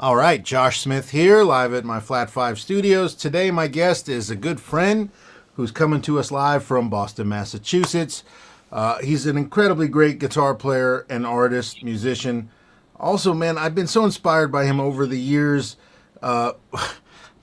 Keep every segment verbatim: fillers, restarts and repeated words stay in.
All right, Josh Smith here, live at my Flat Five studios. Today my guest is a good friend who's coming to us live from Boston, Massachusetts. Uh, he's an incredibly great guitar player and artist, musician. Also, man, I've been so inspired by him over the years. Uh,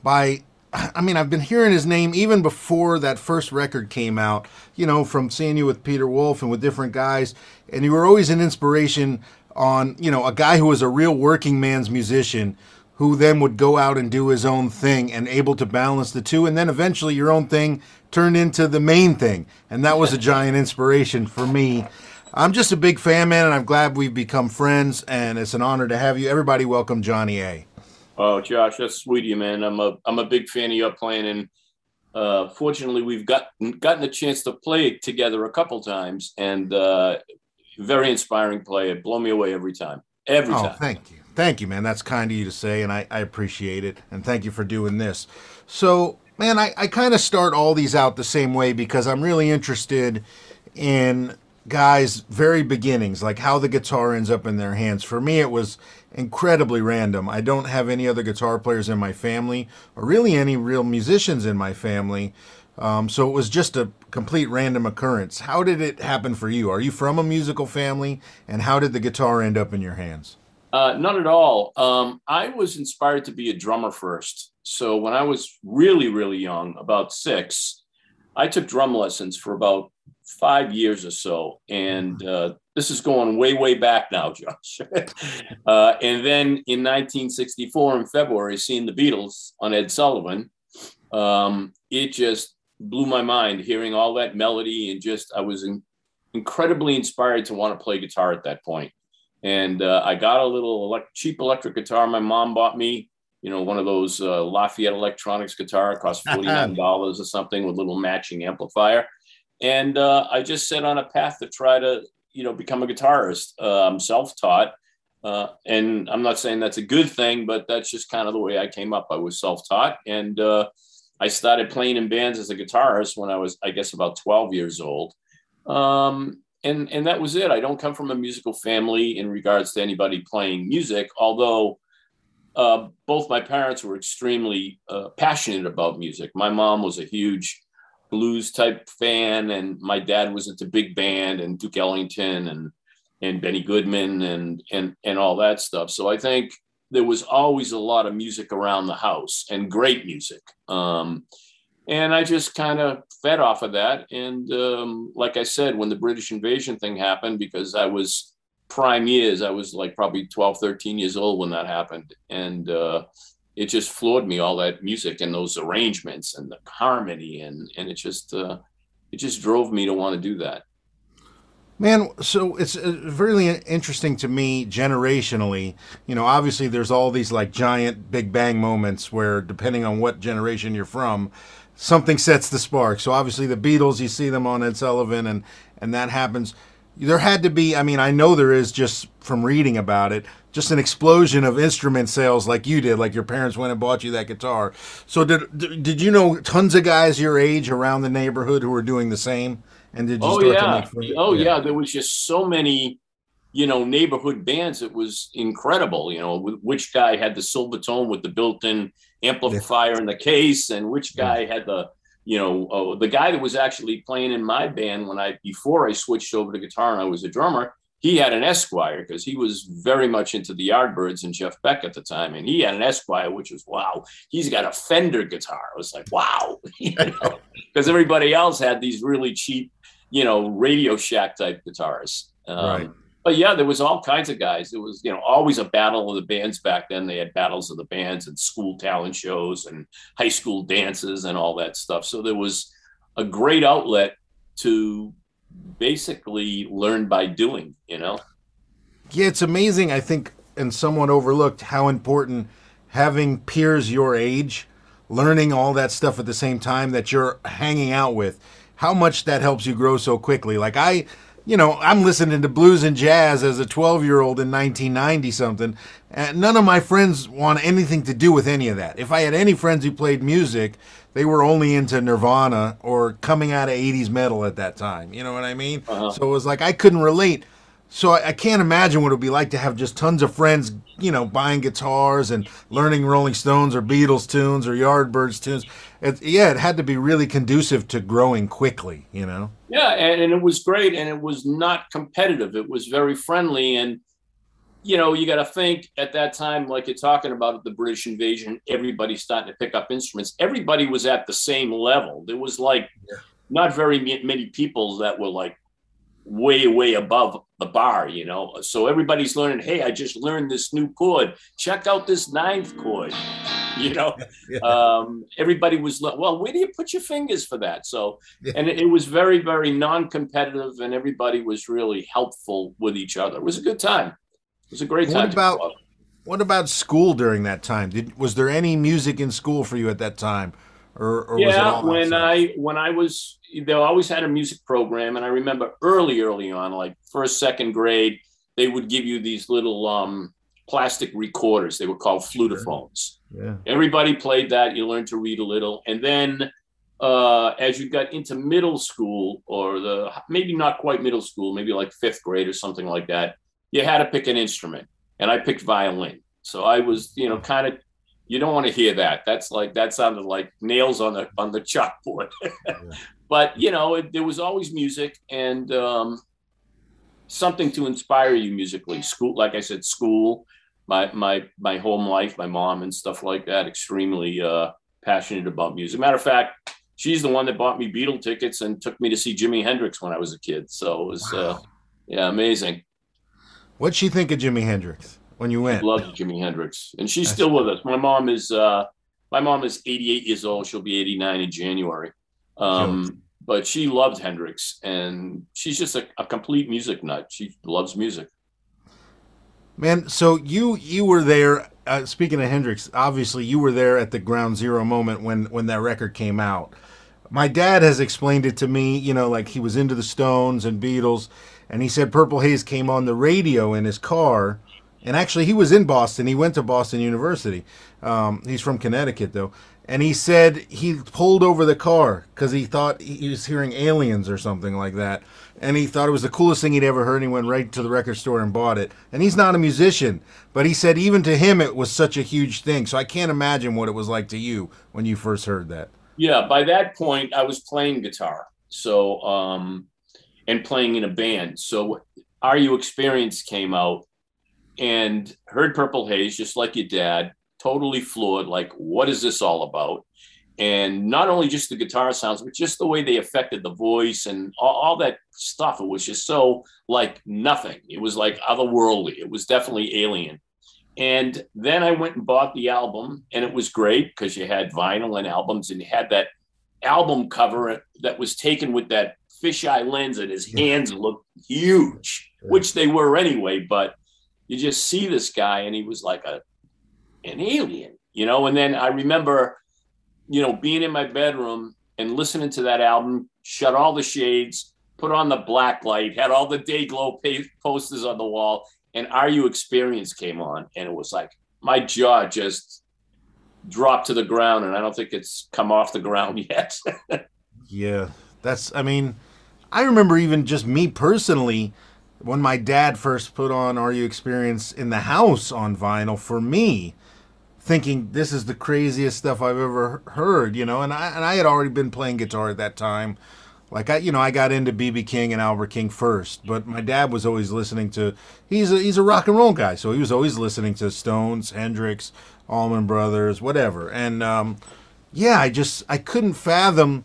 by, I mean, I've been hearing his name even before that first record came out, you know, from seeing you with Peter Wolf and with different guys. And you were always an inspiration on, you know, a guy who was a real working man's musician who then would go out and do his own thing and able to balance the two. And then eventually your own thing turned into the main thing. And that was a giant inspiration for me. I'm just a big fan, man, and I'm glad we've become friends. And it's an honor to have you. Everybody welcome Johnny A. Oh, Josh, that's sweet of you, man. I'm a, I'm a big fan of your playing. And uh, fortunately, we've got, gotten a chance to play together a couple times. And uh, very inspiring player. Blow me away every time. Every oh, time. Thank you. Thank you, man. That's kind of you to say, and I, I appreciate it. And thank you for doing this. So, man, I, I kind of start all these out the same way because I'm really interested in guys' very beginnings, like how the guitar ends up in their hands. For me, it was incredibly random. I don't have any other guitar players in my family or really any real musicians in my family. Um, so it was just a complete random occurrence. How did it happen for you? Are you from a musical family? And how did the guitar end up in your hands? Uh, not at all. Um, I was inspired to be a drummer first. So when I was really, really young, about six, I took drum lessons for about five years or so. And uh, this is going way, way back now, Josh. uh, and then in nineteen sixty-four, in February, seeing the Beatles on Ed Sullivan, um, it just blew my mind hearing all that melody. And just I was in- incredibly inspired to want to play guitar at that point. And uh, I got a little elect- cheap electric guitar. My mom bought me, you know, one of those uh, Lafayette electronics guitar. It cost forty-nine dollars or something with a little matching amplifier. And uh, I just set on a path to try to, you know, become a guitarist. Uh, I'm self-taught. Uh, and I'm not saying that's a good thing, but that's just kind of the way I came up. I was self-taught. And uh, I started playing in bands as a guitarist when I was, I guess, about twelve years old. Um And and that was it. I don't come from a musical family in regards to anybody playing music, although uh, both my parents were extremely uh, passionate about music. My mom was a huge blues type fan, and my dad was into big band and Duke Ellington and and Benny Goodman and and and all that stuff. So I think there was always a lot of music around the house and great music. Um, And I just kind of fed off of that. And um, like I said, when the British invasion thing happened, because I was prime years, I was like probably twelve, thirteen years old when that happened. And uh, it just floored me, all that music and those arrangements and the harmony. And, and it just uh, it just drove me to want to do that. Man, so it's really interesting to me generationally. You know, obviously there's all these like giant Big Bang moments where depending on what generation you're from, something sets the spark. So obviously the Beatles, you see them on Ed Sullivan and, and that happens. There had to be, I mean, I know there is just from reading about it, just an explosion of instrument sales like you did, like your parents went and bought you that guitar. So did did you know tons of guys your age around the neighborhood who were doing the same? And did you oh, start yeah. to make Oh, yeah. yeah. There was just so many, you know, neighborhood bands. It was incredible, you know, which guy had the Silvertone with the built-in amplifier in the case and which guy had the, you know, oh, the guy that was actually playing in my band when I, before I switched over to guitar and I was a drummer, he had an Esquire because he was very much into the Yardbirds and Jeff Beck at the time. And he had an Esquire, which was, wow, he's got a Fender guitar. I was like, wow, you know, because everybody else had these really cheap, you know, Radio Shack type guitars. Um, right. But yeah, there was all kinds of guys. It was, you know, always a battle of the bands back then. They had battles of the bands and school talent shows and high school dances and all that stuff. So there was a great outlet to basically learn by doing, you know? Yeah, it's amazing, I think, and somewhat overlooked how important having peers your age, learning all that stuff at the same time that you're hanging out with, how much that helps you grow so quickly. Like I, you know, I'm listening to blues and jazz as a twelve-year-old in nineteen ninety something, and none of my friends want anything to do with any of that. If I had any friends who played music, they were only into Nirvana or coming out of eighties metal at that time. You know what I mean? Uh-huh. So it was like I couldn't relate. So I, I can't imagine what it would be like to have just tons of friends, you know, buying guitars and learning Rolling Stones or Beatles tunes or Yardbirds tunes. It, yeah, it had to be really conducive to growing quickly, you know? Yeah, and, and it was great, and it was not competitive. It was very friendly, and, you know, you got to think at that time, like you're talking about the British invasion, everybody's starting to pick up instruments. Everybody was at the same level. There was, like, yeah. not very many people that were, like, way, way above the bar, you know? So everybody's learning, hey, I just learned this new chord. Check out this ninth chord, you know? Yeah. Um, everybody was, well, where do you put your fingers for that? So, yeah. and it, it was very, very non-competitive, and everybody was really helpful with each other. It was a good time. It was a great time. What about, what about school during that time? Did, was there any music in school for you at that time? Or, or yeah, was it all when I when I was, they always had a music program. And I remember early, early on, like first, second grade, they would give you these little um, plastic recorders. They were called flutophones. Yeah. Everybody played that. You learned to read a little. And then uh, as you got into middle school, or the maybe not quite middle school, maybe like fifth grade or something like that, you had to pick an instrument, and I picked violin. So I was, you know, kind of, you don't want to hear that. That's like, that sounded like nails on the, on the chalkboard, yeah. but you know, it, there was always music and um, something to inspire you musically. School, like I said, school, my, my, my home life, my mom and stuff like that, extremely uh, passionate about music. Matter of fact, she's the one that bought me Beatle tickets and took me to see Jimi Hendrix when I was a kid. So it was, wow. uh, yeah, amazing. What'd she think of Jimi Hendrix when you went? She loved Jimi Hendrix, and she's still with us. My mom is uh, my mom is eighty-eight years old. She'll be eighty-nine in January, um, but she loved Hendrix, and she's just a, a complete music nut. She loves music. Man, so you you were there. Uh, speaking of Hendrix, obviously you were there at the ground zero moment when when that record came out. My dad has explained it to me. You know, like he was into the Stones and Beatles. And he said Purple Haze came on the radio in his car. And actually, he was in Boston. He went to Boston University. Um, he's from Connecticut, though. And he said he pulled over the car because he thought he was hearing aliens or something like that. And he thought it was the coolest thing he'd ever heard. And he went right to the record store and bought it. And he's not a musician. But he said even to him, it was such a huge thing. So I can't imagine what it was like to you when you first heard that. Yeah, by that point, I was playing guitar. So... Um... and playing in a band. So Are You Experienced came out, and heard Purple Haze, just like your dad, totally floored, like, what is this all about? And not only just the guitar sounds, but just the way they affected the voice and all, all that stuff. It was just so like nothing. It was like otherworldly. It was definitely alien. And then I went and bought the album, and it was great because you had vinyl and albums, and you had that album cover that was taken with that fisheye lens, and his hands looked huge, which they were anyway, but you just see this guy and he was like a an alien, you know. And then I remember, you know, being in my bedroom and listening to that album, shut all the shades, put on the black light, had all the Day Glow posters on the wall, and Are You Experienced came on, and it was like my jaw just dropped to the ground, and I don't think it's come off the ground yet. Yeah, that's, I mean, I remember even just me personally, when my dad first put on Are You Experienced in the house on vinyl for me, thinking this is the craziest stuff I've ever heard, you know, and I, and I had already been playing guitar at that time. Like, I, you know, I got into B B King and Albert King first, but my dad was always listening to, he's a, he's a rock and roll guy, so he was always listening to Stones, Hendrix, Allman Brothers, whatever. And, um, yeah, I just, I couldn't fathom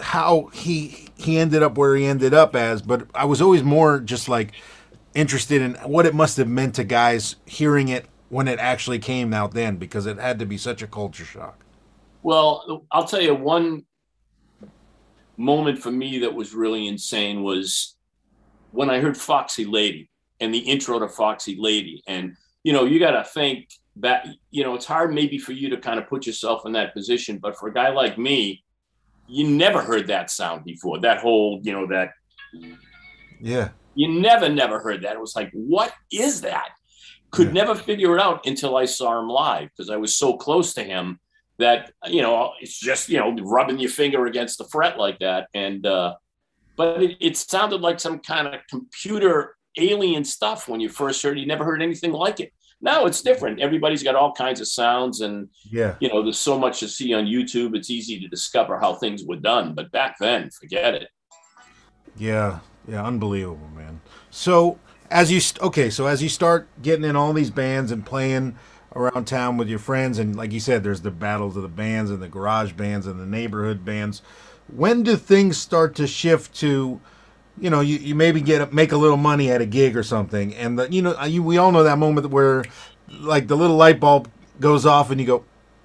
how he he ended up where he ended up as, but I was always more just like interested in what it must have meant to guys hearing it when it actually came out then, because it had to be such a culture shock. Well, I'll tell you one moment for me that was really insane was when I heard Foxy Lady and the intro to Foxy Lady. And, you know, you got to think that, you know, it's hard maybe for you to kind of put yourself in that position, but for a guy like me, you never heard that sound before, that whole, you know, that. Yeah. You never, never heard that. It was like, what is that? Could yeah. never figure it out until I saw him live, because I was so close to him that, you know, it's just, you know, rubbing your finger against the fret like that. And uh, But it, it sounded like some kind of computer alien stuff when you first heard it. You never heard anything like it. Now it's different. Everybody's got all kinds of sounds, and yeah, you know, there's so much to see on YouTube. It's easy to discover how things were done. But back then, forget it. Yeah, yeah, unbelievable, man. So as you okay, so as you start getting in all these bands and playing around town with your friends, and like you said, there's the battles of the bands and the garage bands and the neighborhood bands. When do things start to shift to, you know, you, you maybe get make a little money at a gig or something, and the, you know, you, we all know that moment where, like, the little light bulb goes off and you go,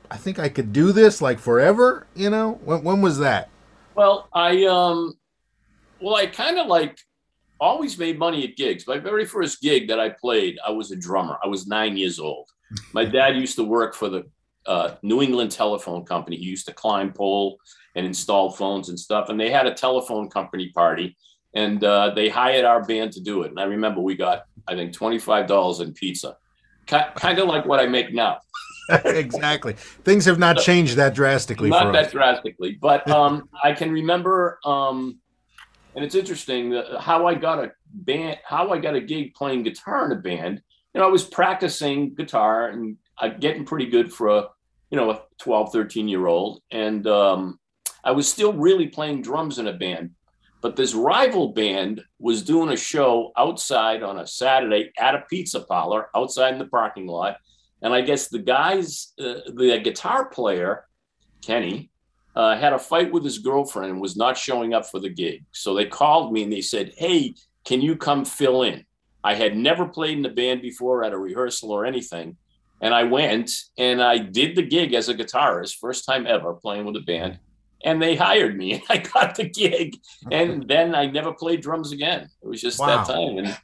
I think I could do this, like, forever, you know? When, when was that? Well, I, um, well, I kind of, like, always made money at gigs. My very first gig that I played, I was a drummer. I was nine years old. My dad used to work for the uh, New England Telephone Company. He used to climb pole and install phones and stuff. And they had a telephone company party, and uh, they hired our band to do it. And I remember we got, I think, twenty-five dollars in pizza, K- kind of like what I make now. Exactly. Things have not changed that drastically. Not for that us. drastically. But um, I can remember, um, and it's interesting, uh, how I got a band, how I got a gig playing guitar in a band. You know, I was practicing guitar and uh, getting pretty good for a, you know, a twelve, thirteen year old. And um, I was still really playing drums in a band, but this rival band was doing a show outside on a Saturday at a pizza parlor outside in the parking lot. And I guess the guys, uh, the guitar player, Kenny, uh, had a fight with his girlfriend and was not showing up for the gig. So they called me and they said, hey, can you come fill in? I had never played in the band before at a rehearsal or anything. And I went and I did the gig as a guitarist, first time ever playing with a band. And they hired me and I got the gig. And then I never played drums again. It was just wow. that time. And,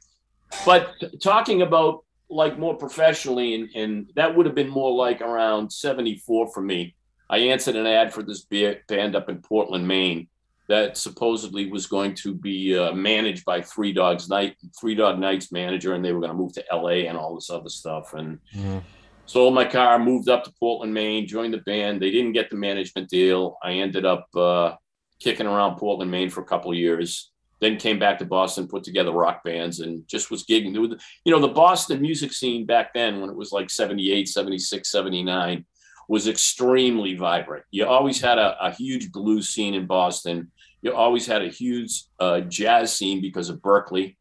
but talking about like more professionally, and, and that would have been more like around seventy-four for me. I answered an ad for this beer band up in Portland, Maine, that supposedly was going to be uh, managed by Three Dogs Night, Three Dog Night's manager, and they were going to move to L A and all this other stuff. And mm. sold my car, moved up to Portland, Maine, joined the band. They didn't get the management deal. I ended up uh, kicking around Portland, Maine for a couple of years, then came back to Boston, put together rock bands, and just was gigging. Was, you know, the Boston music scene back then, when it was like seventy-eight, seventy-six, seventy-nine, was extremely vibrant. You always had a, a huge blues scene in Boston. You always had a huge uh, jazz scene because of Berkeley.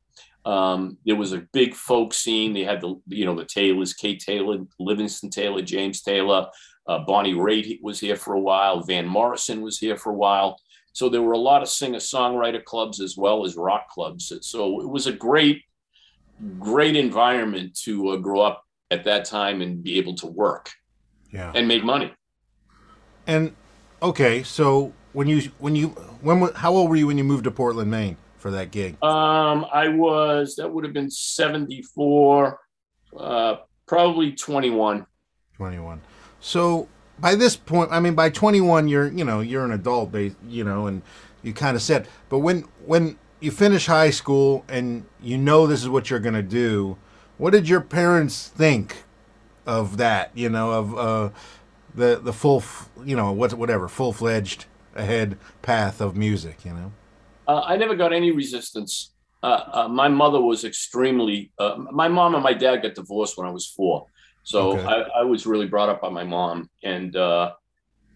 Um, there was a big folk scene. They had the, you know, the Taylors, Kate Taylor, Livingston Taylor, James Taylor, uh, Bonnie Raitt was here for a while. Van Morrison was here for a while. So there were a lot of singer-songwriter clubs as well as rock clubs. So it was a great, great environment to uh, grow up at that time and be able to work. Yeah. And make money. And okay, so when you when you when how old were you when you moved to Portland, Maine for that gig? Um, I was that would have been seventy-four, uh, probably twenty-one. Twenty-one. So by this point, I mean by twenty-one, you're you know you're an adult, you know, and you kind of set. But when when you finish high school and you know this is what you're gonna do, what did your parents think of that, you know, of uh, the the full, you know, what, whatever, full-fledged ahead path of music, you know? Uh, I never got any resistance. Uh, uh, my mother was extremely, uh, my mom and my dad got divorced when I was four. So okay. I, I was really brought up by my mom and uh,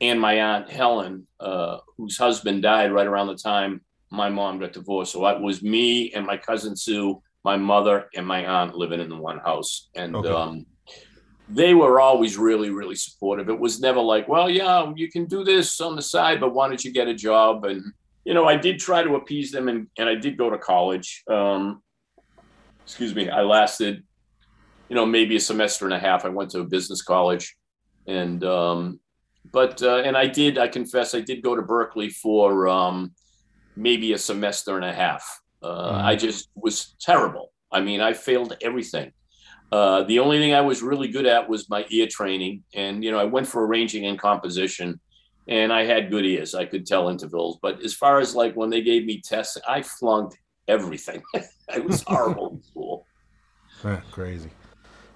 and my aunt Helen, uh, whose husband died right around the time my mom got divorced. So it was me and my cousin Sue, my mother and my aunt living in the one house. And okay. um they were always really, really supportive. It was never like, well, yeah, you can do this on the side, but why don't you get a job? And, you know, I did try to appease them, and, and I did go to college. Um, excuse me. I lasted, you know, maybe a semester and a half. I went to a business college. And, um, but, uh, and I did, I confess, I did go to Berkeley for um, maybe a semester and a half. Uh, mm-hmm. I just was terrible. I mean, I failed everything. Uh, the only thing I was really good at was my ear training. And, you know, I went for arranging and composition, and I had good ears. I could tell intervals. But as far as like when they gave me tests, I flunked everything. I was horrible in school. Huh, crazy.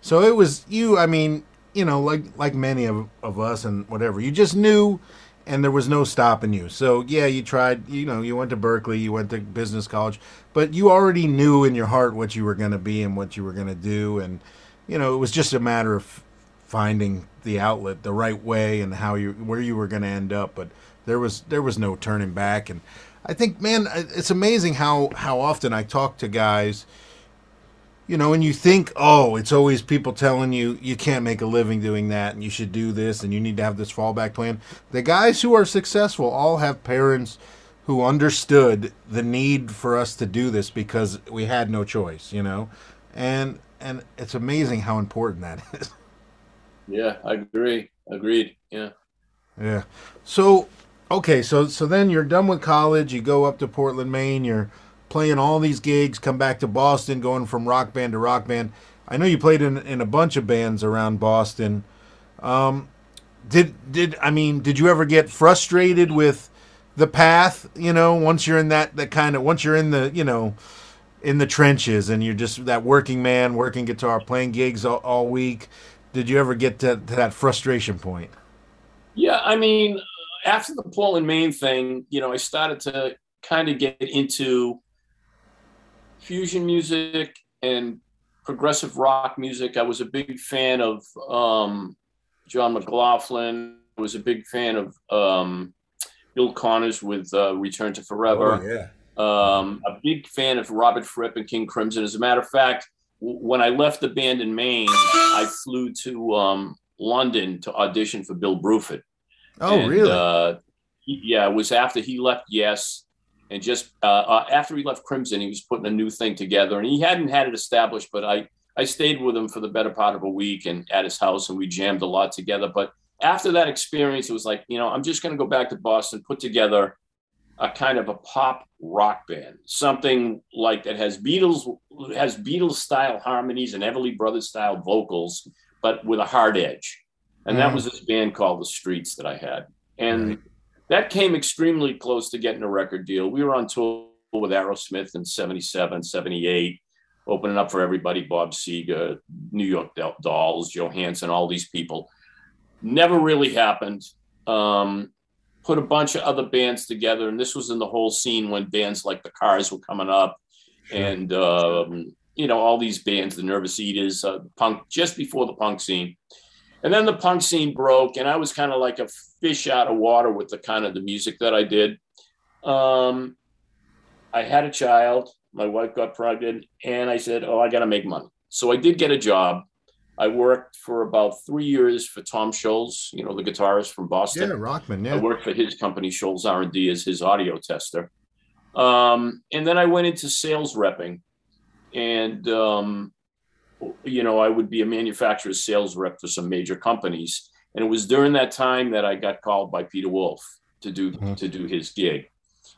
So it was you, I mean, you know, like, like many of, of us and whatever, you just knew and there was no stopping you. So, yeah, you tried, you know, you went to Berkeley, you went to business college, but you already knew in your heart what you were going to be and what you were going to do. And, you know, it was just a matter of finding the outlet the right way and how you, where you were going to end up. But there was, there was no turning back. And I think, man, it's amazing how, how often I talk to guys, you know, and you think, oh, it's always people telling you you can't make a living doing that and you should do this and you need to have this fallback plan. The guys who are successful all have parents who understood the need for us to do this because we had no choice, you know. And and it's amazing how important that is. Yeah, I agree. Agreed. Yeah. Yeah. So, okay, so so then you're done with college, you go up to Portland, Maine, you're playing all these gigs, come back to Boston, going from rock band to rock band. I know you played in in a bunch of bands around Boston. Um, did did I mean? Did you ever get frustrated with the path? You know, once you're in that that kind of once you're in the you know in the trenches and you're just that working man, working guitar, playing gigs all, all week. Did you ever get to, to that frustration point? Yeah, I mean, after the Portland, Maine thing, you know, I started to kind of get into fusion music and progressive rock music. I was a big fan of um, John McLaughlin. I was a big fan of um, Bill Connors with uh, Return to Forever. Oh, yeah. Um, a big fan of Robert Fripp and King Crimson. As a matter of fact, w- when I left the band in Maine, I flew to um, London to audition for Bill Bruford. Oh, and, really? Uh, he, yeah, it was after he left Yes. And just uh, uh, after he left Crimson, he was putting a new thing together. And he hadn't had it established, but I, I stayed with him for the better part of a week and at his house, and we jammed a lot together. But after that experience, it was like, you know, I'm just going to go back to Boston, put together a kind of a pop rock band, something like that has Beatles, has Beatles-style harmonies and Everly Brothers-style vocals, but with a hard edge. And mm. that was this band called The Streets that I had. And right. That came extremely close to getting a record deal. We were on tour with Aerosmith in seventy-seven, seventy-eight, opening up for everybody, Bob Seger, New York Dolls, Johansson, all these people. Never really happened. Um, put a bunch of other bands together, and this was in the whole scene when bands like the Cars were coming up, sure. and, um, you know, all these bands, the Nervous Eaters, uh, punk, just before the punk scene. And then the punk scene broke, and I was kind of like a fish out of water with the kind of the music that I did. Um, I had a child. My wife got pregnant, and I said, oh, I got to make money. So I did get a job. I worked for about three years for Tom Scholz, you know, the guitarist from Boston. Yeah, Rockman, yeah. I worked for his company, Scholz R and D, as his audio tester. Um, and then I went into sales repping, and um you know, I would be a manufacturer's sales rep for some major companies. And it was during that time that I got called by Peter Wolf to do, mm-hmm. to do his gig.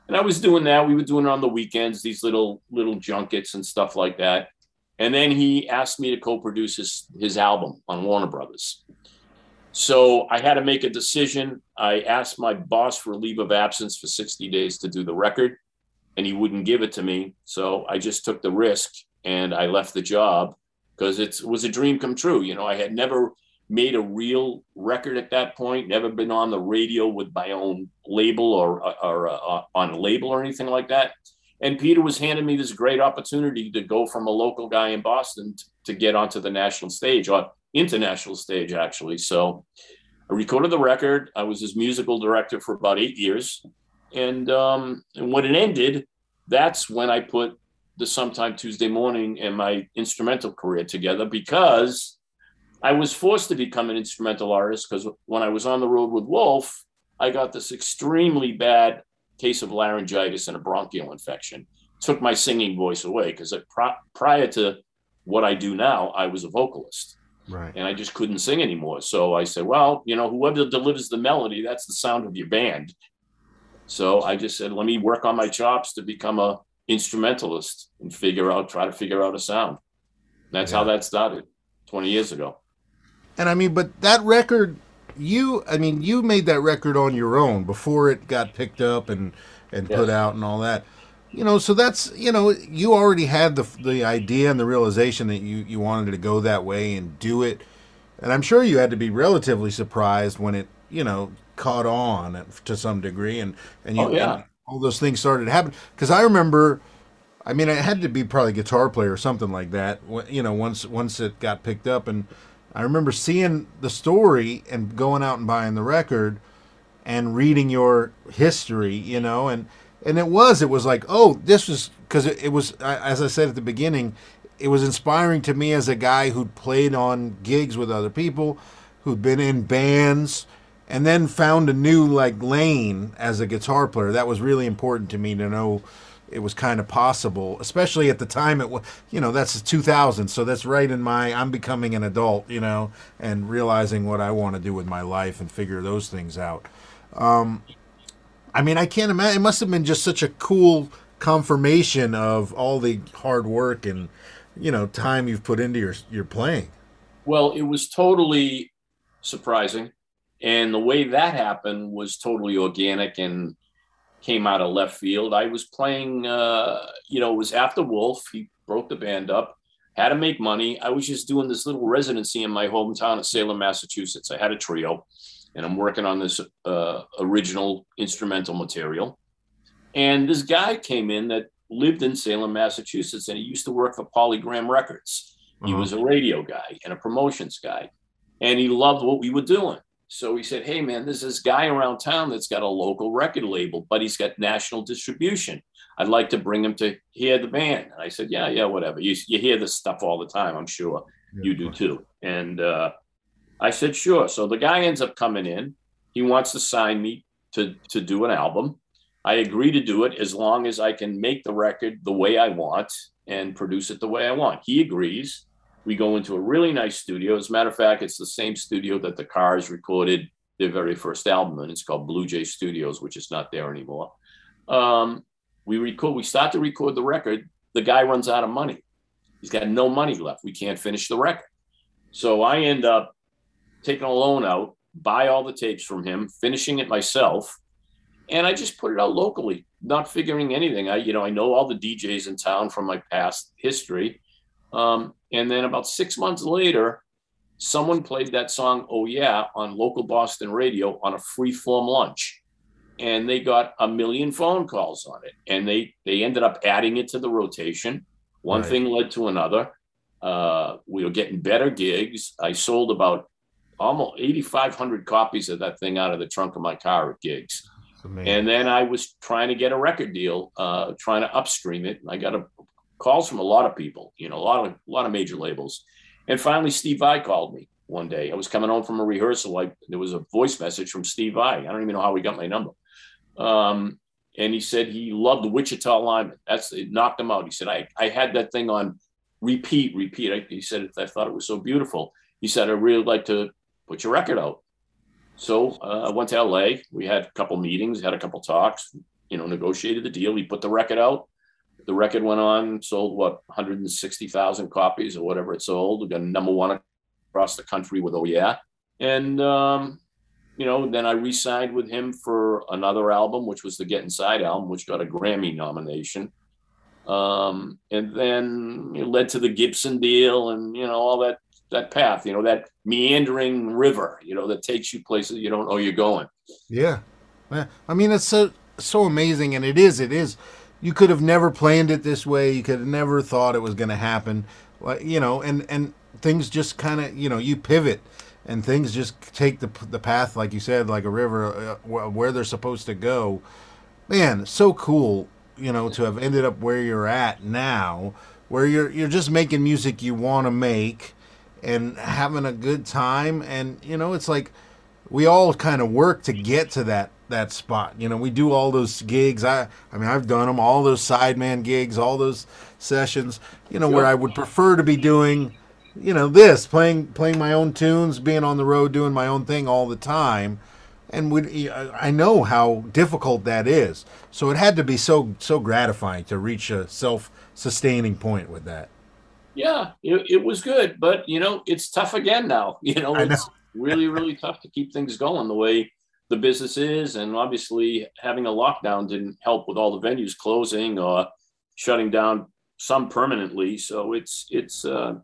And I was doing that. We were doing it on the weekends, these little, little junkets and stuff like that. And then he asked me to co-produce his, his album on Warner Brothers. So I had to make a decision. I asked my boss for a leave of absence for sixty days to do the record, and he wouldn't give it to me. So I just took the risk and I left the job. Because it was a dream come true. You know, I had never made a real record at that point, never been on the radio with my own label or, or, or uh, on a label or anything like that. And Peter was handing me this great opportunity to go from a local guy in Boston t- to get onto the national stage, or international stage, actually. So I recorded the record. I was his musical director for about eight years. And, um, and when it ended, that's when I put the Sometime Tuesday Morning and my instrumental career together, because I was forced to become an instrumental artist, because when I was on the road with Wolf, I got this extremely bad case of laryngitis and a bronchial infection. Took my singing voice away, because pro- prior to what I do now, I was a vocalist. Right. And I just couldn't sing anymore. So I said, well, you know, whoever delivers the melody, that's the sound of your band. So I just said, let me work on my chops to become a instrumentalist and figure out, try to figure out a sound. And that's yeah. how that started twenty years ago. And I mean, but that record, you, I mean, you made that record on your own before it got picked up and, and yes. put out and all that, you know, so that's, you know, you already had the the idea and the realization that you, you wanted to go that way and do it. And I'm sure you had to be relatively surprised when it, you know, caught on to some degree, and and you oh, yeah. and all those things started to happen. Because I remember, I mean, it had to be probably guitar player or something like that. You know, once once it got picked up, and I remember seeing the story and going out and buying the record and reading your history. You know, and and it was it was like, oh, this was because it, it was, as I said at the beginning, it was inspiring to me as a guy who'd played on gigs with other people, who'd been in bands, and then found a new like lane as a guitar player. That was really important to me to know it was kind of possible, especially at the time. It was, you know, that's two thousand, so that's right in my, I'm becoming an adult, you know, and realizing what I want to do with my life and figure those things out. Um, I mean, I can't imagine. It must have been just such a cool confirmation of all the hard work and, you know, time you've put into your your playing. Well, it was totally surprising, and the way that happened was totally organic and came out of left field. I was playing, uh, you know, it was after Wolf. He broke the band up, had to make money. I was just doing this little residency in my hometown of Salem, Massachusetts. I had a trio, and I'm working on this uh, original instrumental material. And this guy came in that lived in Salem, Massachusetts, and he used to work for Polygram Records. He mm-hmm. was a radio guy and a promotions guy, and he loved what we were doing. So he said, hey, man, there's this guy around town that's got a local record label, but he's got national distribution. I'd like to bring him to hear the band. And I said, yeah, yeah, whatever. You, you hear this stuff all the time, I'm sure. Yeah, you do, too. And uh, I said, sure. So the guy ends up coming in. He wants to sign me to, to do an album. I agree to do it as long as I can make the record the way I want and produce it the way I want. He agrees. We go into a really nice studio. As a matter of fact, it's the same studio that the Cars recorded their very first album, and it's called Blue Jay Studios, which is not there anymore. Um, we record. We start to record the record. The guy runs out of money. He's got no money left. We can't finish the record. So I end up taking a loan out, buy all the tapes from him, finishing it myself, and I just put it out locally, not figuring anything. I, you know, I know all the D Js in town from my past history. Um, and then about six months later, someone played that song, Oh Yeah, on local Boston radio on a free-form lunch. And they got a million phone calls on it. And they, they ended up adding it to the rotation. One right. thing led to another. Uh, we were getting better gigs. I sold about almost eighty-five hundred copies of that thing out of the trunk of my car at gigs. And then I was trying to get a record deal, uh, trying to upstream it. I got a calls from a lot of people, you know, a lot of a lot of major labels. And finally, Steve Vai called me one day. I was coming home from a rehearsal. I, there was a voice message from Steve Vai. I don't even know how he got my number. Um, and he said he loved the Wichita Lineman. That's it knocked him out. He said, I, I had that thing on repeat, repeat. I, he said, I thought it was so beautiful. He said, I really like to put your record out. So uh, I went to L A. We had a couple meetings, had a couple talks, you know, negotiated the deal. He put the record out. The record went on, sold, what, one hundred sixty thousand copies or whatever it sold. We got number one across the country with Oh Yeah. And, um, you know, then I re-signed with him for another album, which was the Get Inside album, which got a Grammy nomination. Um, and then it led to the Gibson deal and, you know, all that, that path, you know, that meandering river, you know, that takes you places you don't know you're going. Yeah. I mean, it's so, so amazing. And it is, it is. You could have never planned it this way. You could have never thought it was going to happen. Like, you know, and, and things just kind of, you know, you pivot and things just take the the path, like you said, like a river, uh, where they're supposed to go. Man, so cool, you know, to have ended up where you're at now, where you're you're just making music you want to make and having a good time. And, you know, it's like we all kind of work to get to that that spot. You know, we do all those gigs. I I mean, I've done them, all those sideman gigs, all those sessions, you know, where I would prefer to be doing, you know, this, playing playing my own tunes, being on the road, doing my own thing all the time. And we, I know how difficult that is. So it had to be so, so gratifying to reach a self-sustaining point with that. Yeah, it, it was good. But, you know, it's tough again now. You know, it's know. really, really tough to keep things going the way the business is, and obviously having a lockdown didn't help with all the venues closing or shutting down some permanently. So it's it's uh,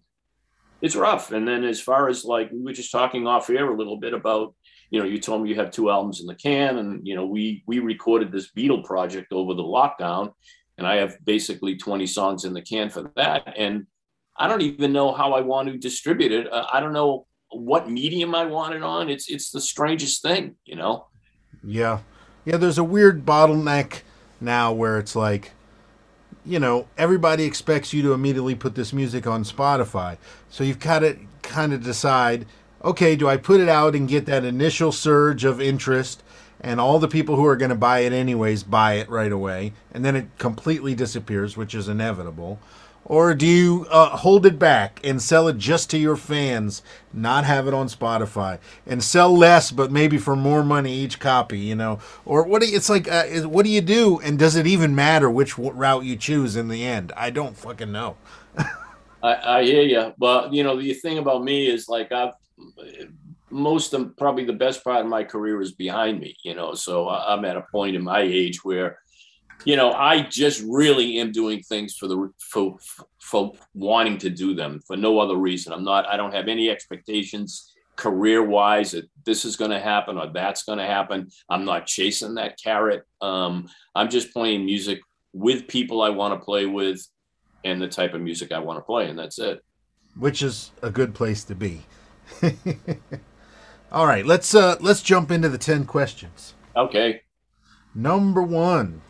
it's rough. And then as far as like we were just talking off air a little bit about, you know, you told me you have two albums in the can, and, you know, we, we recorded this Beatle project over the lockdown, and I have basically twenty songs in the can for that. And I don't even know how I want to distribute it. Uh, I don't know what medium I want it on. It's, it's the strangest thing, you know? Yeah. Yeah. There's a weird bottleneck now where it's like, you know, everybody expects you to immediately put this music on Spotify. So you've got to kind of decide, okay, do I put it out and get that initial surge of interest and all the people who are going to buy it anyways buy it right away, and then it completely disappears, which is inevitable? Or do you uh, hold it back and sell it just to your fans, not have it on Spotify, and sell less but maybe for more money each copy, you know? Or what do you, it's like, uh, what do you do, and does it even matter which route you choose in the end? I don't fucking know. I, I hear you. But, you know, the thing about me is, like, I've, most of, probably the best part of my career is behind me, you know? So I'm at a point in my age where, you know, I just really am doing things for the for, for wanting to do them for no other reason. I'm not, I don't have any expectations career wise that this is going to happen or that's going to happen. I'm not chasing that carrot. Um, I'm just playing music with people I want to play with and the type of music I want to play. And that's it. Which is a good place to be. All right. Let's, uh, let's jump into the ten questions. Okay. Number one.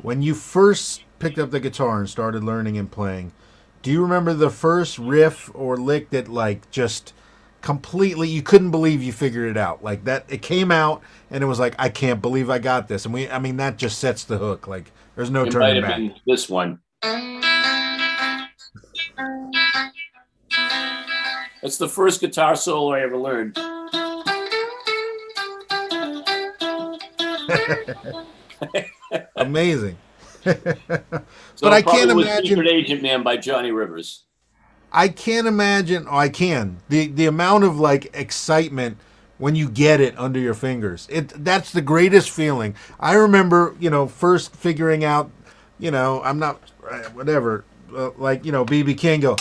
When you first picked up the guitar and started learning and playing, do you remember the first riff or lick that, like, just completely, you couldn't believe you figured it out? Like, that, it came out and it was like, I can't believe I got this. And we, I mean, that just sets the hook. Like, there's no it turning back. It might have been this one. It's the first guitar solo I ever learned. Amazing. So but I can't imagine Secret Agent Man by Johnny Rivers. I can't imagine. Oh, I can. The the amount of, like, excitement when you get it under your fingers. It that's the greatest feeling. I remember, you know, first figuring out, you know, I'm not whatever, uh, like, you know, B B King go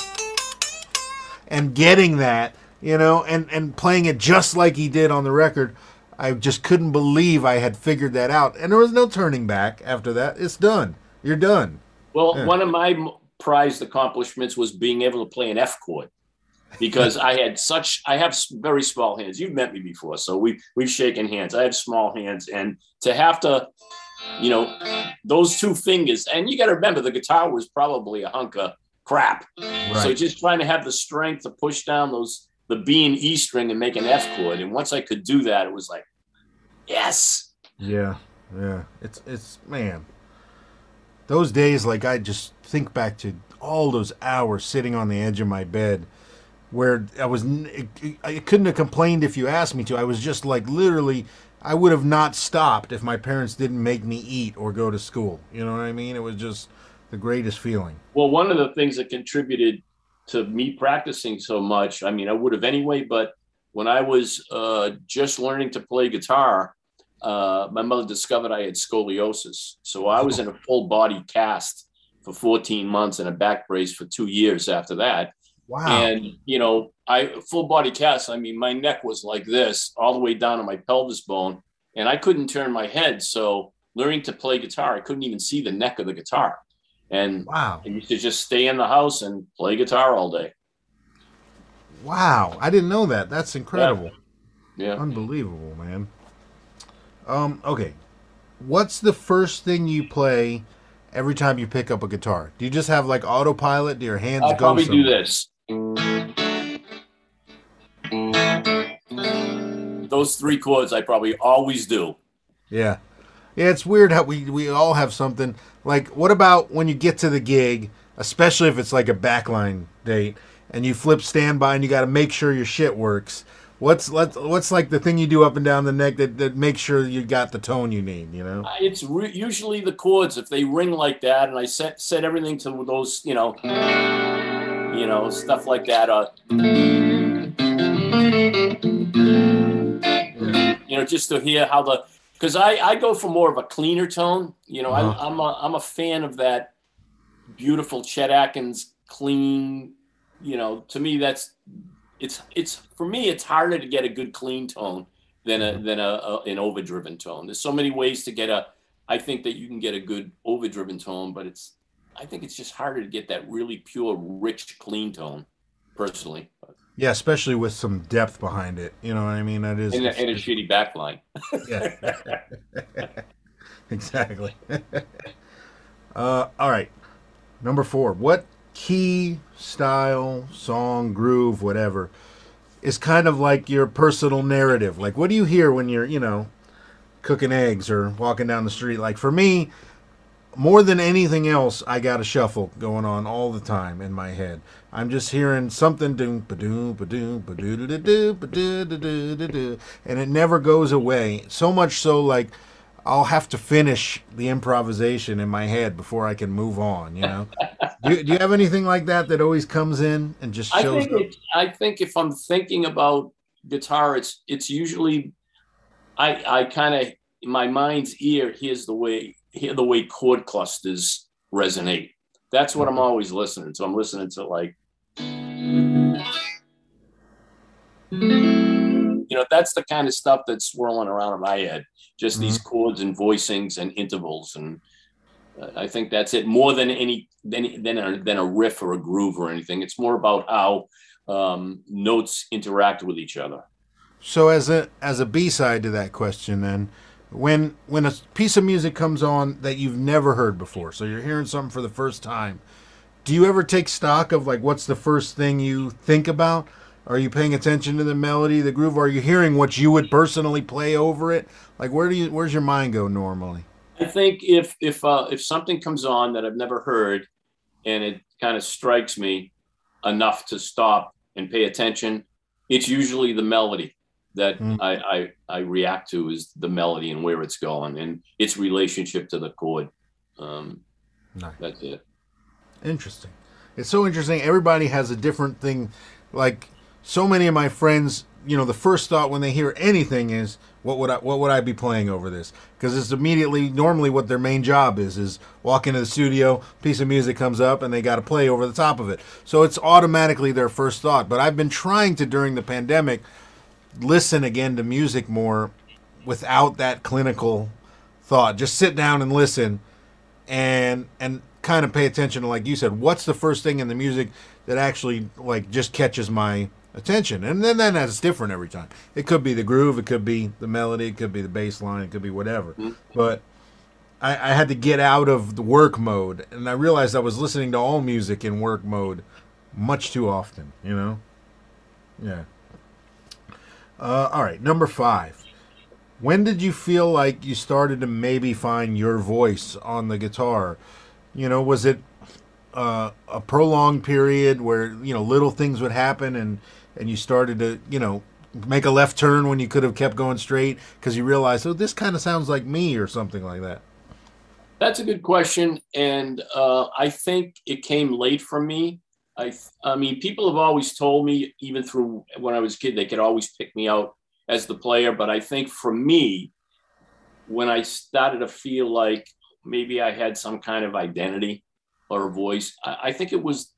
and getting that, you know, and and playing it just like he did on the record. I just couldn't believe I had figured that out. And there was no turning back after that. It's done. You're done. Well, yeah. One of my prized accomplishments was being able to play an F chord because I had such, I have very small hands. You've met me before, so we, we've shaken hands. I have small hands. And to have to, you know, those two fingers, and you got to remember the guitar was probably a hunk of crap. Right. So just trying to have the strength to push down those, the B and E string and make an F chord. And once I could do that, it was like, yes. Yeah. Yeah. It's, it's, man, those days, like, I just think back to all those hours sitting on the edge of my bed where I was, I couldn't have complained if you asked me to. I was just like, literally, I would have not stopped if my parents didn't make me eat or go to school. You know what I mean? It was just the greatest feeling. Well, one of the things that contributed to me practicing so much, I mean, I would have anyway, but when I was uh, just learning to play guitar, uh, my mother discovered I had scoliosis. So I was in a full body cast for fourteen months and a back brace for two years after that. Wow. And, you know, I full body cast, I mean, my neck was like this all the way down to my pelvis bone and I couldn't turn my head. So learning to play guitar, I couldn't even see the neck of the guitar. And wow. I used to just stay in the house and play guitar all day. Wow. I didn't know that. That's incredible. Yeah. Yeah. Unbelievable, man. Um, okay. What's the first thing you play every time you pick up a guitar? Do you just have, like, autopilot? Do your hands I'll go probably somewhere? Do this. Those three chords I probably always do. Yeah. Yeah, it's weird how we, we all have something. Like, what about when you get to the gig, especially if it's like a backline date, and you flip standby and you got to make sure your shit works? What's let's, what's like the thing you do up and down the neck that, that makes sure you got the tone you need, you know? It's re- usually the chords. If they ring like that, and I set set everything to those, you know, you know, stuff like that. Uh, you know, just to hear how the... Because I, I go for more of a cleaner tone. You know, uh-huh. I, I'm a, I'm a fan of that beautiful Chet Atkins clean, you know, to me, that's, it's, it's for me, it's harder to get a good clean tone than a than a, a an overdriven tone. There's so many ways to get a. I think that you can get a good overdriven tone, but it's. I think it's just harder to get that really pure, rich, clean tone, personally. Yeah, especially with some depth behind it. You know what I mean? That is. And a, and a shitty backline. Yeah. Exactly. Uh, all right. Number four. What key, style, song, groove, whatever, is kind of like your personal narrative? Like, what do you hear when you're, you know, cooking eggs or walking down the street? Like, for me, more than anything else, I got a shuffle going on all the time in my head. I'm just hearing something, doom, ba-doom, ba-doom, ba-doo, da-doo, ba-doo, da-doo, da-doo, and it never goes away. So much so, like, I'll have to finish the improvisation in my head before I can move on, you know? do, do you have anything like that that always comes in and just shows I think, it, I think if I'm thinking about guitar, it's it's usually, I I kind of, my mind's ear hears the way, hear the way chord clusters resonate. That's what I'm always listening to. I'm listening to, like, you know, that's the kind of stuff that's swirling around in my head. Just mm-hmm. these chords and voicings and intervals, and uh, I think that's it. More than any than than a, than a riff or a groove or anything, it's more about how um, notes interact with each other. So, as a as a B-side to that question, then, when when a piece of music comes on that you've never heard before, so you're hearing something for the first time, do you ever take stock of, like, what's the first thing you think about? Are you paying attention to the melody, the groove? Are you hearing what you would personally play over it? Like, where do you, where's your mind go normally? I think if if uh, if something comes on that I've never heard, and it kind of strikes me enough to stop and pay attention, it's usually the melody that mm. I, I I react to, is the melody and where it's going and its relationship to the chord. Um, nice. That's it. Interesting. It's so interesting. Everybody has a different thing, like. So many of my friends, you know, the first thought when they hear anything is, what would I, what would I be playing over this? Because it's immediately, normally what their main job is, is walk into the studio, piece of music comes up, and they got to play over the top of it. So it's automatically their first thought. But I've been trying to, during the pandemic, listen again to music more without that clinical thought. Just sit down and listen and and kind of pay attention to, like you said, what's the first thing in the music that actually, like, just catches my attention. And then, then that's different every time. It could be the groove, it could be the melody, it could be the bass line, it could be whatever. Mm-hmm. But I, I had to get out of the work mode, and I realized I was listening to all music in work mode much too often, you know? Yeah. Uh, all right, number five. When did you feel like you started to maybe find your voice on the guitar? You know, was it uh, a prolonged period where, you know, little things would happen and and you started to, you know, make a left turn when you could have kept going straight because you realized, oh, this kind of sounds like me, or something like that? That's a good question. And uh, I think it came late for me. I, I mean, people have always told me, even through when I was a kid, they could always pick me out as the player. But I think for me, when I started to feel like maybe I had some kind of identity or a voice, I, I think it was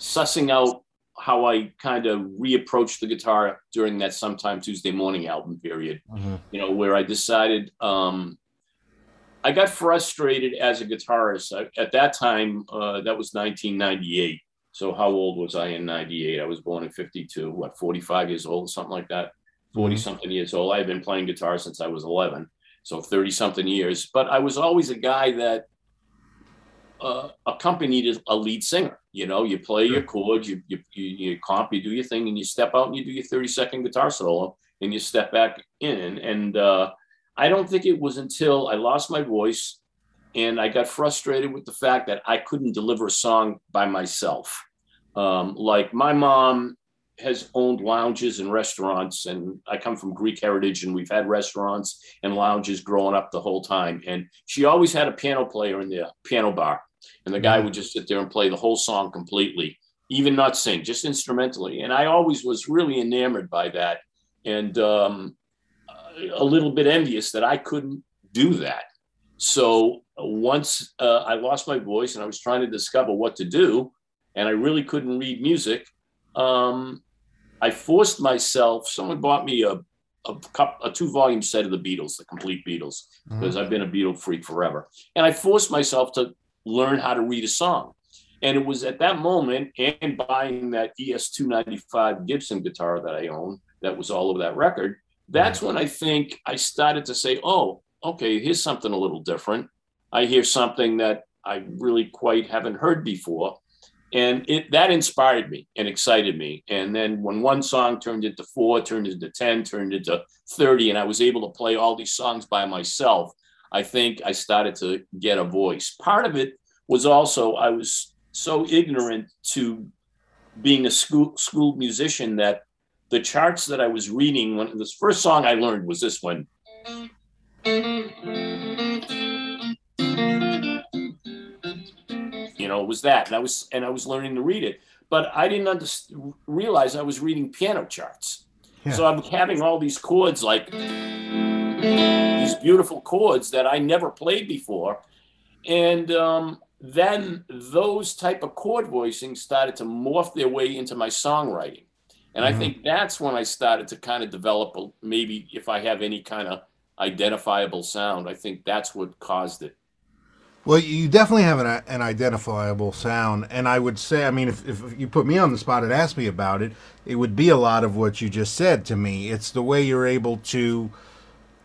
sussing out how I kind of reapproached the guitar during that Sometime Tuesday Morning album period, mm-hmm. you know, where I decided, um, I got frustrated as a guitarist. I, at that time, uh, that was nineteen ninety-eight. So how old was I in ninety-eight? I was born in fifty-two, what, forty-five years old, something like that, forty mm-hmm. something years old. I've been playing guitar since I was eleven. So thirty something years, but I was always a guy that Uh, accompanied a lead singer. You know, you play your chords, you, you you you comp, you do your thing, and you step out and you do your thirty second guitar solo, and you step back in. And uh, I don't think it was until I lost my voice and I got frustrated with the fact that I couldn't deliver a song by myself. Um, like, my mom has owned lounges and restaurants, and I come from Greek heritage, and we've had restaurants and lounges growing up the whole time. And she always had a piano player in the piano bar. And the guy would just sit there and play the whole song completely, even not sing, just instrumentally. And I always was really enamored by that, and um, a little bit envious that I couldn't do that. So once uh, I lost my voice and I was trying to discover what to do, and I really couldn't read music, um, I forced myself. Someone bought me a, a, a two-volume set of the Beatles, the complete Beatles, because mm. I've been a Beatle freak forever. And I forced myself to learn how to read a song. And it was at that moment, and buying that E S two ninety-five Gibson guitar that I own, that was all over that record, that's when I think I started to say, oh, okay, here's something a little different. I hear something that I really quite haven't heard before. And it, that inspired me and excited me. And then when one song turned into four, turned into ten, turned into thirty, and I was able to play all these songs by myself, I think I started to get a voice. Part of it was also I was so ignorant to being a school, school musician that the charts that I was reading, when the first song I learned was this one. You know, it was that, and I was and I was learning to read it, but I didn't underst- realize I was reading piano charts. Yeah. So I'm having all these chords, like these beautiful chords that I never played before, and um, then those type of chord voicings started to morph their way into my songwriting, and mm-hmm. I think that's when I started to kind of develop a, maybe if I have any kind of identifiable sound. I think that's what caused it. Well, you definitely have an, an identifiable sound, and I would say, I mean, if, if you put me on the spot and asked me about it, it would be a lot of what you just said to me. It's the way you're able to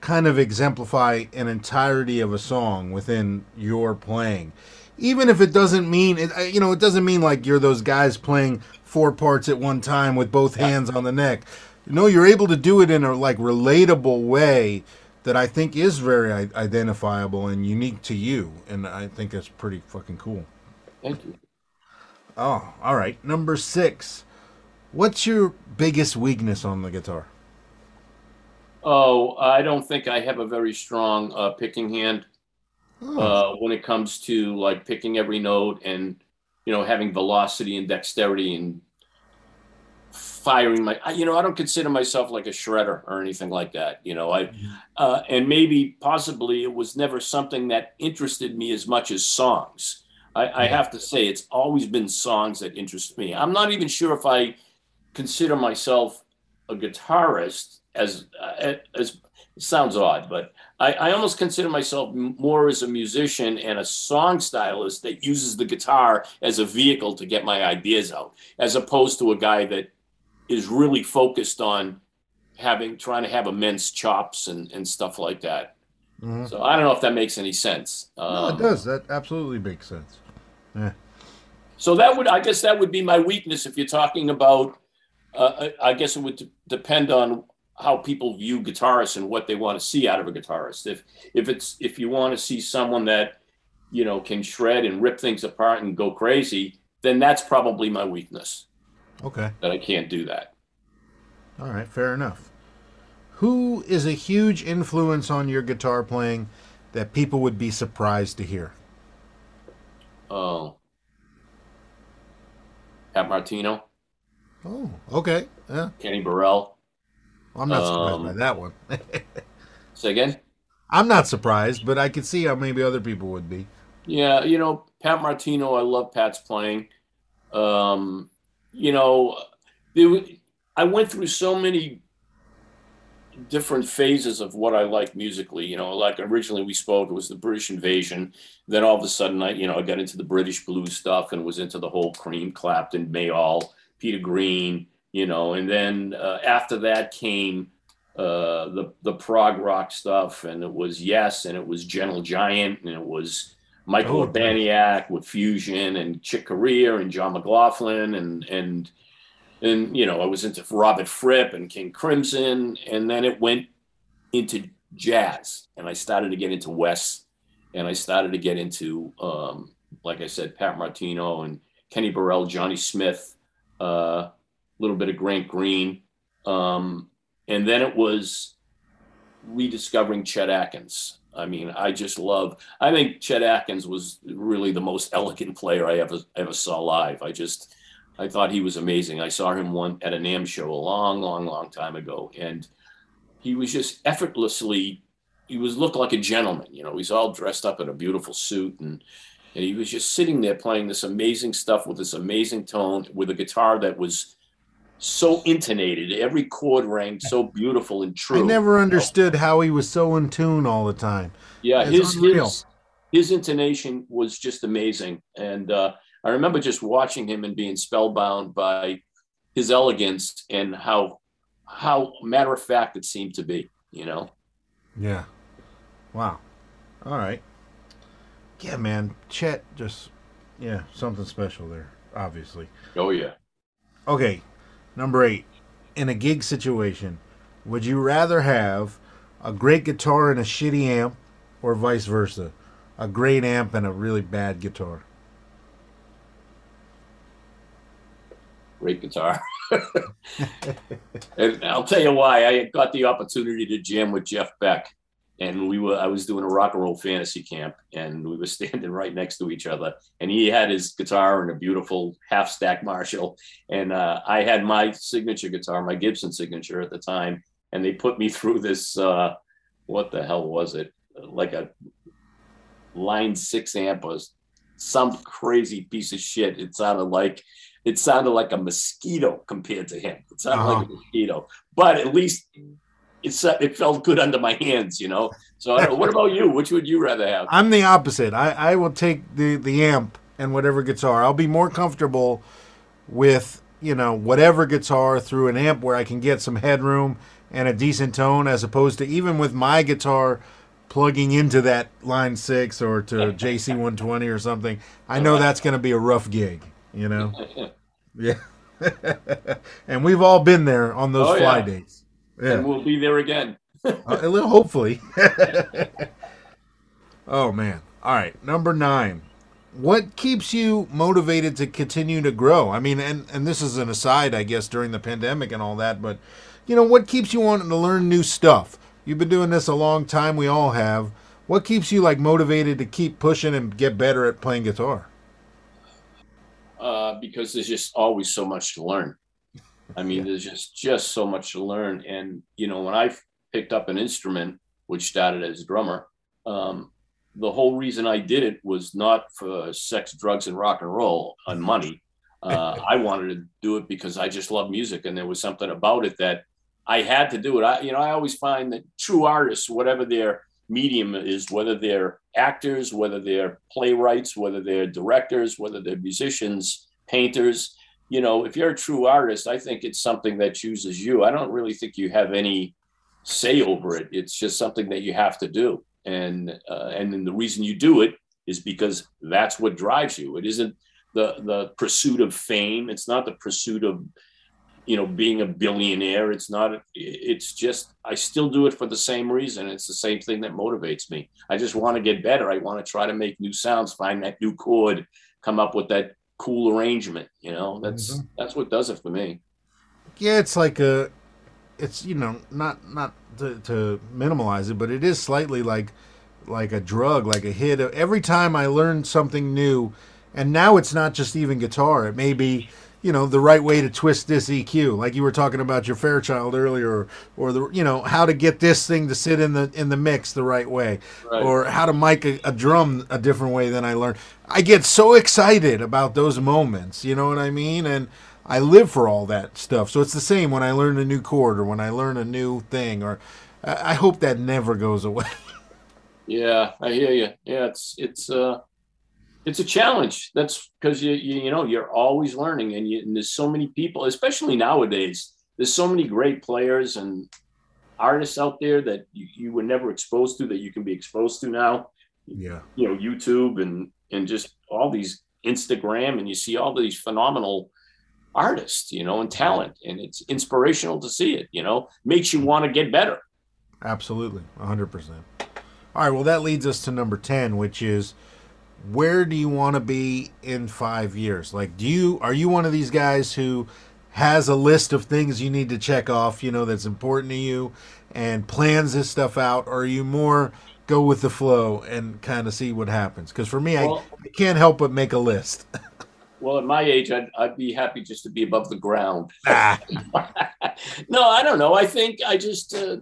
kind of exemplify an entirety of a song within your playing. Even if it doesn't mean, it, you know, it doesn't mean like you're those guys playing four parts at one time with both hands on the neck. No, you're able to do it in a, like, relatable way that I think is very identifiable and unique to you, and I think that's pretty fucking cool. Thank you. Oh, all right. Number six. What's your biggest weakness on the guitar? Oh, I don't think I have a very strong uh, picking hand oh. uh, when it comes to, like, picking every note and, you know, having velocity and dexterity and firing my, you know, I don't consider myself like a shredder or anything like that. You know, I, uh, and maybe possibly it was never something that interested me as much as songs. I, I have to say it's always been songs that interest me. I'm not even sure if I consider myself a guitarist as, uh, as it sounds odd, but I, I almost consider myself more as a musician and a song stylist that uses the guitar as a vehicle to get my ideas out, as opposed to a guy that is really focused on having, trying to have immense chops and, and stuff like that. Mm-hmm. So I don't know if that makes any sense. Um, no, it does. That absolutely makes sense. Yeah. So that would, I guess that would be my weakness. If you're talking about, uh, I, I guess it would d- depend on how people view guitarists and what they want to see out of a guitarist. If, if it's, if you want to see someone that, you know, can shred and rip things apart and go crazy, then that's probably my weakness. Okay. That I can't do that. All right, fair enough. Who is a huge influence on your guitar playing that people would be surprised to hear? Oh. Pat Martino. Oh, okay. Yeah. Kenny Burrell. Well, I'm not surprised um, by that one. Say again? I'm not surprised, but I could see how maybe other people would be. Yeah, you know, Pat Martino, I love Pat's playing. Um... You know, there, I went through so many different phases of what I like musically. You know, like originally we spoke, it was the British Invasion. Then all of a sudden, I, you know, I got into the British blues stuff and was into the whole Cream, Clapton, Mayall, Peter Green, you know. And then uh, after that came uh, the, the prog rock stuff, and it was Yes, and it was Gentle Giant, and it was Michael Urbaniak with Fusion, and Chick Corea and John McLaughlin, and and and you know, I was into Robert Fripp and King Crimson, and then it went into jazz, and I started to get into Wes, and I started to get into um, like I said, Pat Martino and Kenny Burrell, Johnny Smith, a uh, little bit of Grant Green, um, and then it was rediscovering Chet Atkins. I mean, I just love, I think Chet Atkins was really the most elegant player I ever ever saw live. I just, I thought he was amazing. I saw him one at a NAMM show a long, long, long time ago. And he was just effortlessly, he was looked like a gentleman. You know, he's all dressed up in a beautiful suit. And, and he was just sitting there playing this amazing stuff with this amazing tone, with a guitar that was so intonated. Every chord rang so beautiful and true. I never understood how he was so in tune all the time. Yeah, his, his his intonation was just amazing. And uh, I remember just watching him and being spellbound by his elegance and how how matter of fact it seemed to be, you know? Yeah. Wow. All right. Yeah, man. Chet just, yeah, something special there, obviously. Oh, yeah. Okay. Number eight, in a gig situation, would you rather have a great guitar and a shitty amp or vice versa? A great amp and a really bad guitar? Great guitar. And I'll tell you why. I got the opportunity to jam with Jeff Beck. And we were I was doing a rock and roll fantasy camp, and we were standing right next to each other. And he had his guitar and a beautiful half-stack Marshall. And uh, I had my signature guitar, my Gibson signature at the time. And they put me through this, uh, what the hell was it? Like a Line six amp or some crazy piece of shit. It sounded like, it sounded like a mosquito compared to him. It sounded uh-huh. like a mosquito. But at least... It's, uh, it felt good under my hands, you know? So I don't, what about you? Which would you rather have? I'm the opposite. I, I will take the, the amp and whatever guitar. I'll be more comfortable with, you know, whatever guitar through an amp where I can get some headroom and a decent tone, as opposed to even with my guitar plugging into that Line six or to J C one twenty or something. I know that's going to be a rough gig, you know? Yeah. And we've all been there on those oh, fly yeah. dates. Yeah. And we'll be there again. A little, hopefully. Oh, man. All right. Number nine. What keeps you motivated to continue to grow? I mean, and, and this is an aside, I guess, during the pandemic and all that. But, you know, what keeps you wanting to learn new stuff? You've been doing this a long time. We all have. What keeps you, like, motivated to keep pushing and get better at playing guitar? Uh, because there's just always so much to learn. I mean, yeah. there's just, just so much to learn. And, you know, when I picked up an instrument, which started as a drummer, um, the whole reason I did it was not for sex, drugs, and rock and roll and money. Uh, I wanted to do it because I just love music. And there was something about it that I had to do it. I, you know, I always find that true artists, whatever their medium is, whether they're actors, whether they're playwrights, whether they're directors, whether they're musicians, painters, you know, if you're a true artist, I think it's something that chooses you. I don't really think you have any say over it. It's just something that you have to do. And uh, and then the reason you do it is because that's what drives you. It isn't the, the pursuit of fame. It's not the pursuit of, you know, being a billionaire. It's not, it's just, I still do it for the same reason. It's the same thing that motivates me. I just want to get better. I want to try to make new sounds, find that new chord, come up with that cool arrangement, you know. That's mm-hmm. that's what does it for me. Yeah, it's like a, it's, you know, not not to, to minimalize it, but it is slightly like like a drug, like a hit. Every time I learn something new, and now it's not just even guitar. It may be, you know, the right way to twist this E Q, like you were talking about your Fairchild earlier, or, or the, you know, how to get this thing to sit in the in the mix the right way, right. Or how to mic a, a drum a different way than I learned. I get so excited about those moments, you know what I mean? And I live for all that stuff. So it's the same when I learn a new chord or when I learn a new thing. Or I, I hope that never goes away. Yeah, I hear you. Yeah, it's it's. Uh... It's a challenge. That's because, you, you you know, you're always learning. And, you, and there's so many people, especially nowadays, there's so many great players and artists out there that you, you were never exposed to that you can be exposed to now. Yeah. You know, YouTube and, and just all these Instagram, and you see all these phenomenal artists, you know, and talent. And it's inspirational to see it, you know, makes you want to get better. Absolutely. one hundred percent. All right. Well, that leads us to number ten, which is, where do you want to be in five years? Like, do you, are you one of these guys who has a list of things you need to check off, you know, that's important to you and plans this stuff out? Or are you more go with the flow and kind of see what happens? Because for me, well, I, I can't help but make a list. Well, at my age, I'd, I'd be happy just to be above the ground. Ah. No, I don't know. I think I just uh,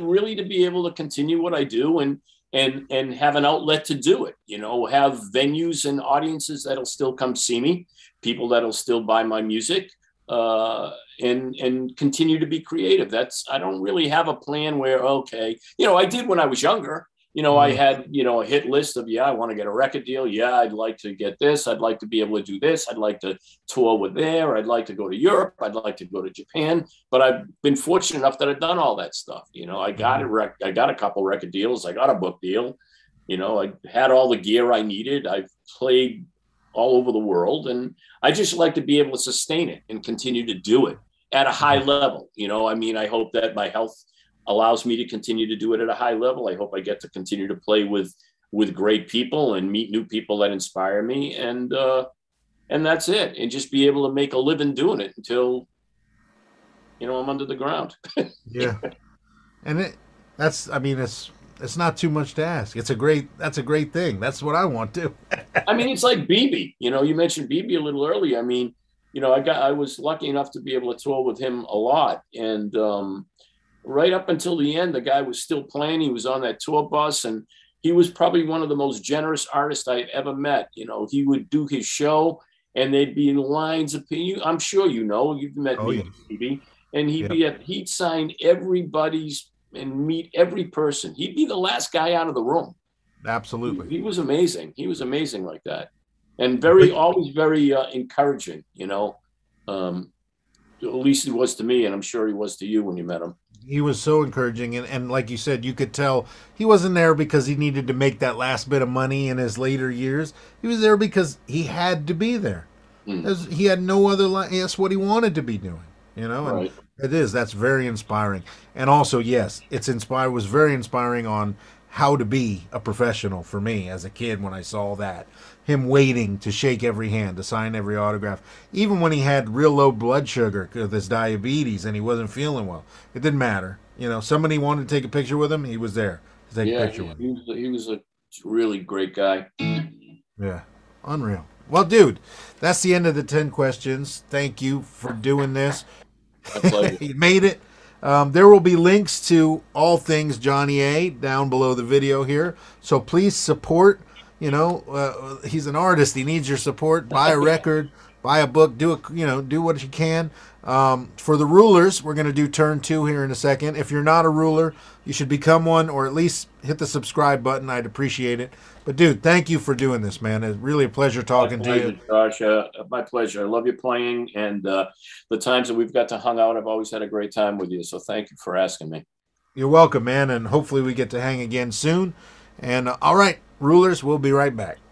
really to be able to continue what I do and, And and have an outlet to do it, you know, have venues and audiences that'll still come see me, people that'll still buy my music, uh, and and continue to be creative. That's, I don't really have a plan where, okay, you know, I did when I was younger. You know, I had, you know, a hit list of, yeah, I want to get a record deal. Yeah, I'd like to get this. I'd like to be able to do this. I'd like to tour with there. I'd like to go to Europe. I'd like to go to Japan. But I've been fortunate enough that I've done all that stuff. You know, I got a rec- I got a couple record deals. I got a book deal. You know, I had all the gear I needed. I've played all over the world. And I just like to be able to sustain it and continue to do it at a high level. You know, I mean, I hope that my health allows me to continue to do it at a high level. I hope I get to continue to play with, with great people and meet new people that inspire me. And, uh, and that's it. And just be able to make a living doing it until, you know, I'm under the ground. Yeah. And it, that's, I mean, it's, it's not too much to ask. It's a great, that's a great thing. That's what I want to. I mean, it's like B B, you know, you mentioned B B a little earlier. I mean, you know, I got, I was lucky enough to be able to tour with him a lot. And, um, right up until the end, the guy was still playing. He was on that tour bus, and he was probably one of the most generous artists I've ever met. You know, he would do his show, and they'd be in lines of people. I'm sure you know, you've met oh, me on yeah. T V, and he'd yeah. be at, he'd sign everybody's and meet every person. He'd be the last guy out of the room. Absolutely, he, he was amazing. He was amazing like that, and very always very uh, encouraging. You know, um, at least he was to me, and I'm sure he was to you when you met him. He was so encouraging, and, and like you said, you could tell he wasn't there because he needed to make that last bit of money in his later years. He was there because he had to be there. Mm. He had no other line. That's what he wanted to be doing, you know. Right. And it is. That's very inspiring. And also, yes, it's inspired. Was very inspiring on how to be a professional for me as a kid when I saw that. Him waiting to shake every hand, to sign every autograph, even when he had real low blood sugar with his diabetes and he wasn't feeling well. It didn't matter. You know, somebody wanted to take a picture with him, he was there to take yeah, a picture he, with him. He was, he was a really great guy. Yeah, unreal. Well, dude, that's the end of the ten questions. Thank you for doing this. You made it. Um, there will be links to all things Johnny A down below the video here. So please support. You know, uh, he's an artist. He needs your support. Buy a record, buy a book, do a, you know, do what you can. Um, for the rulers, we're going to do turn two here in a second. If you're not a ruler, you should become one, or at least hit the subscribe button. I'd appreciate it. But, dude, thank you for doing this, man. It's really a pleasure talking my pleasure, to you. Josh, uh, my pleasure. I love you playing. And uh, the times that we've got to hang out, I've always had a great time with you. So thank you for asking me. You're welcome, man. And hopefully we get to hang again soon. And uh, all right. Rulers, we'll be right back.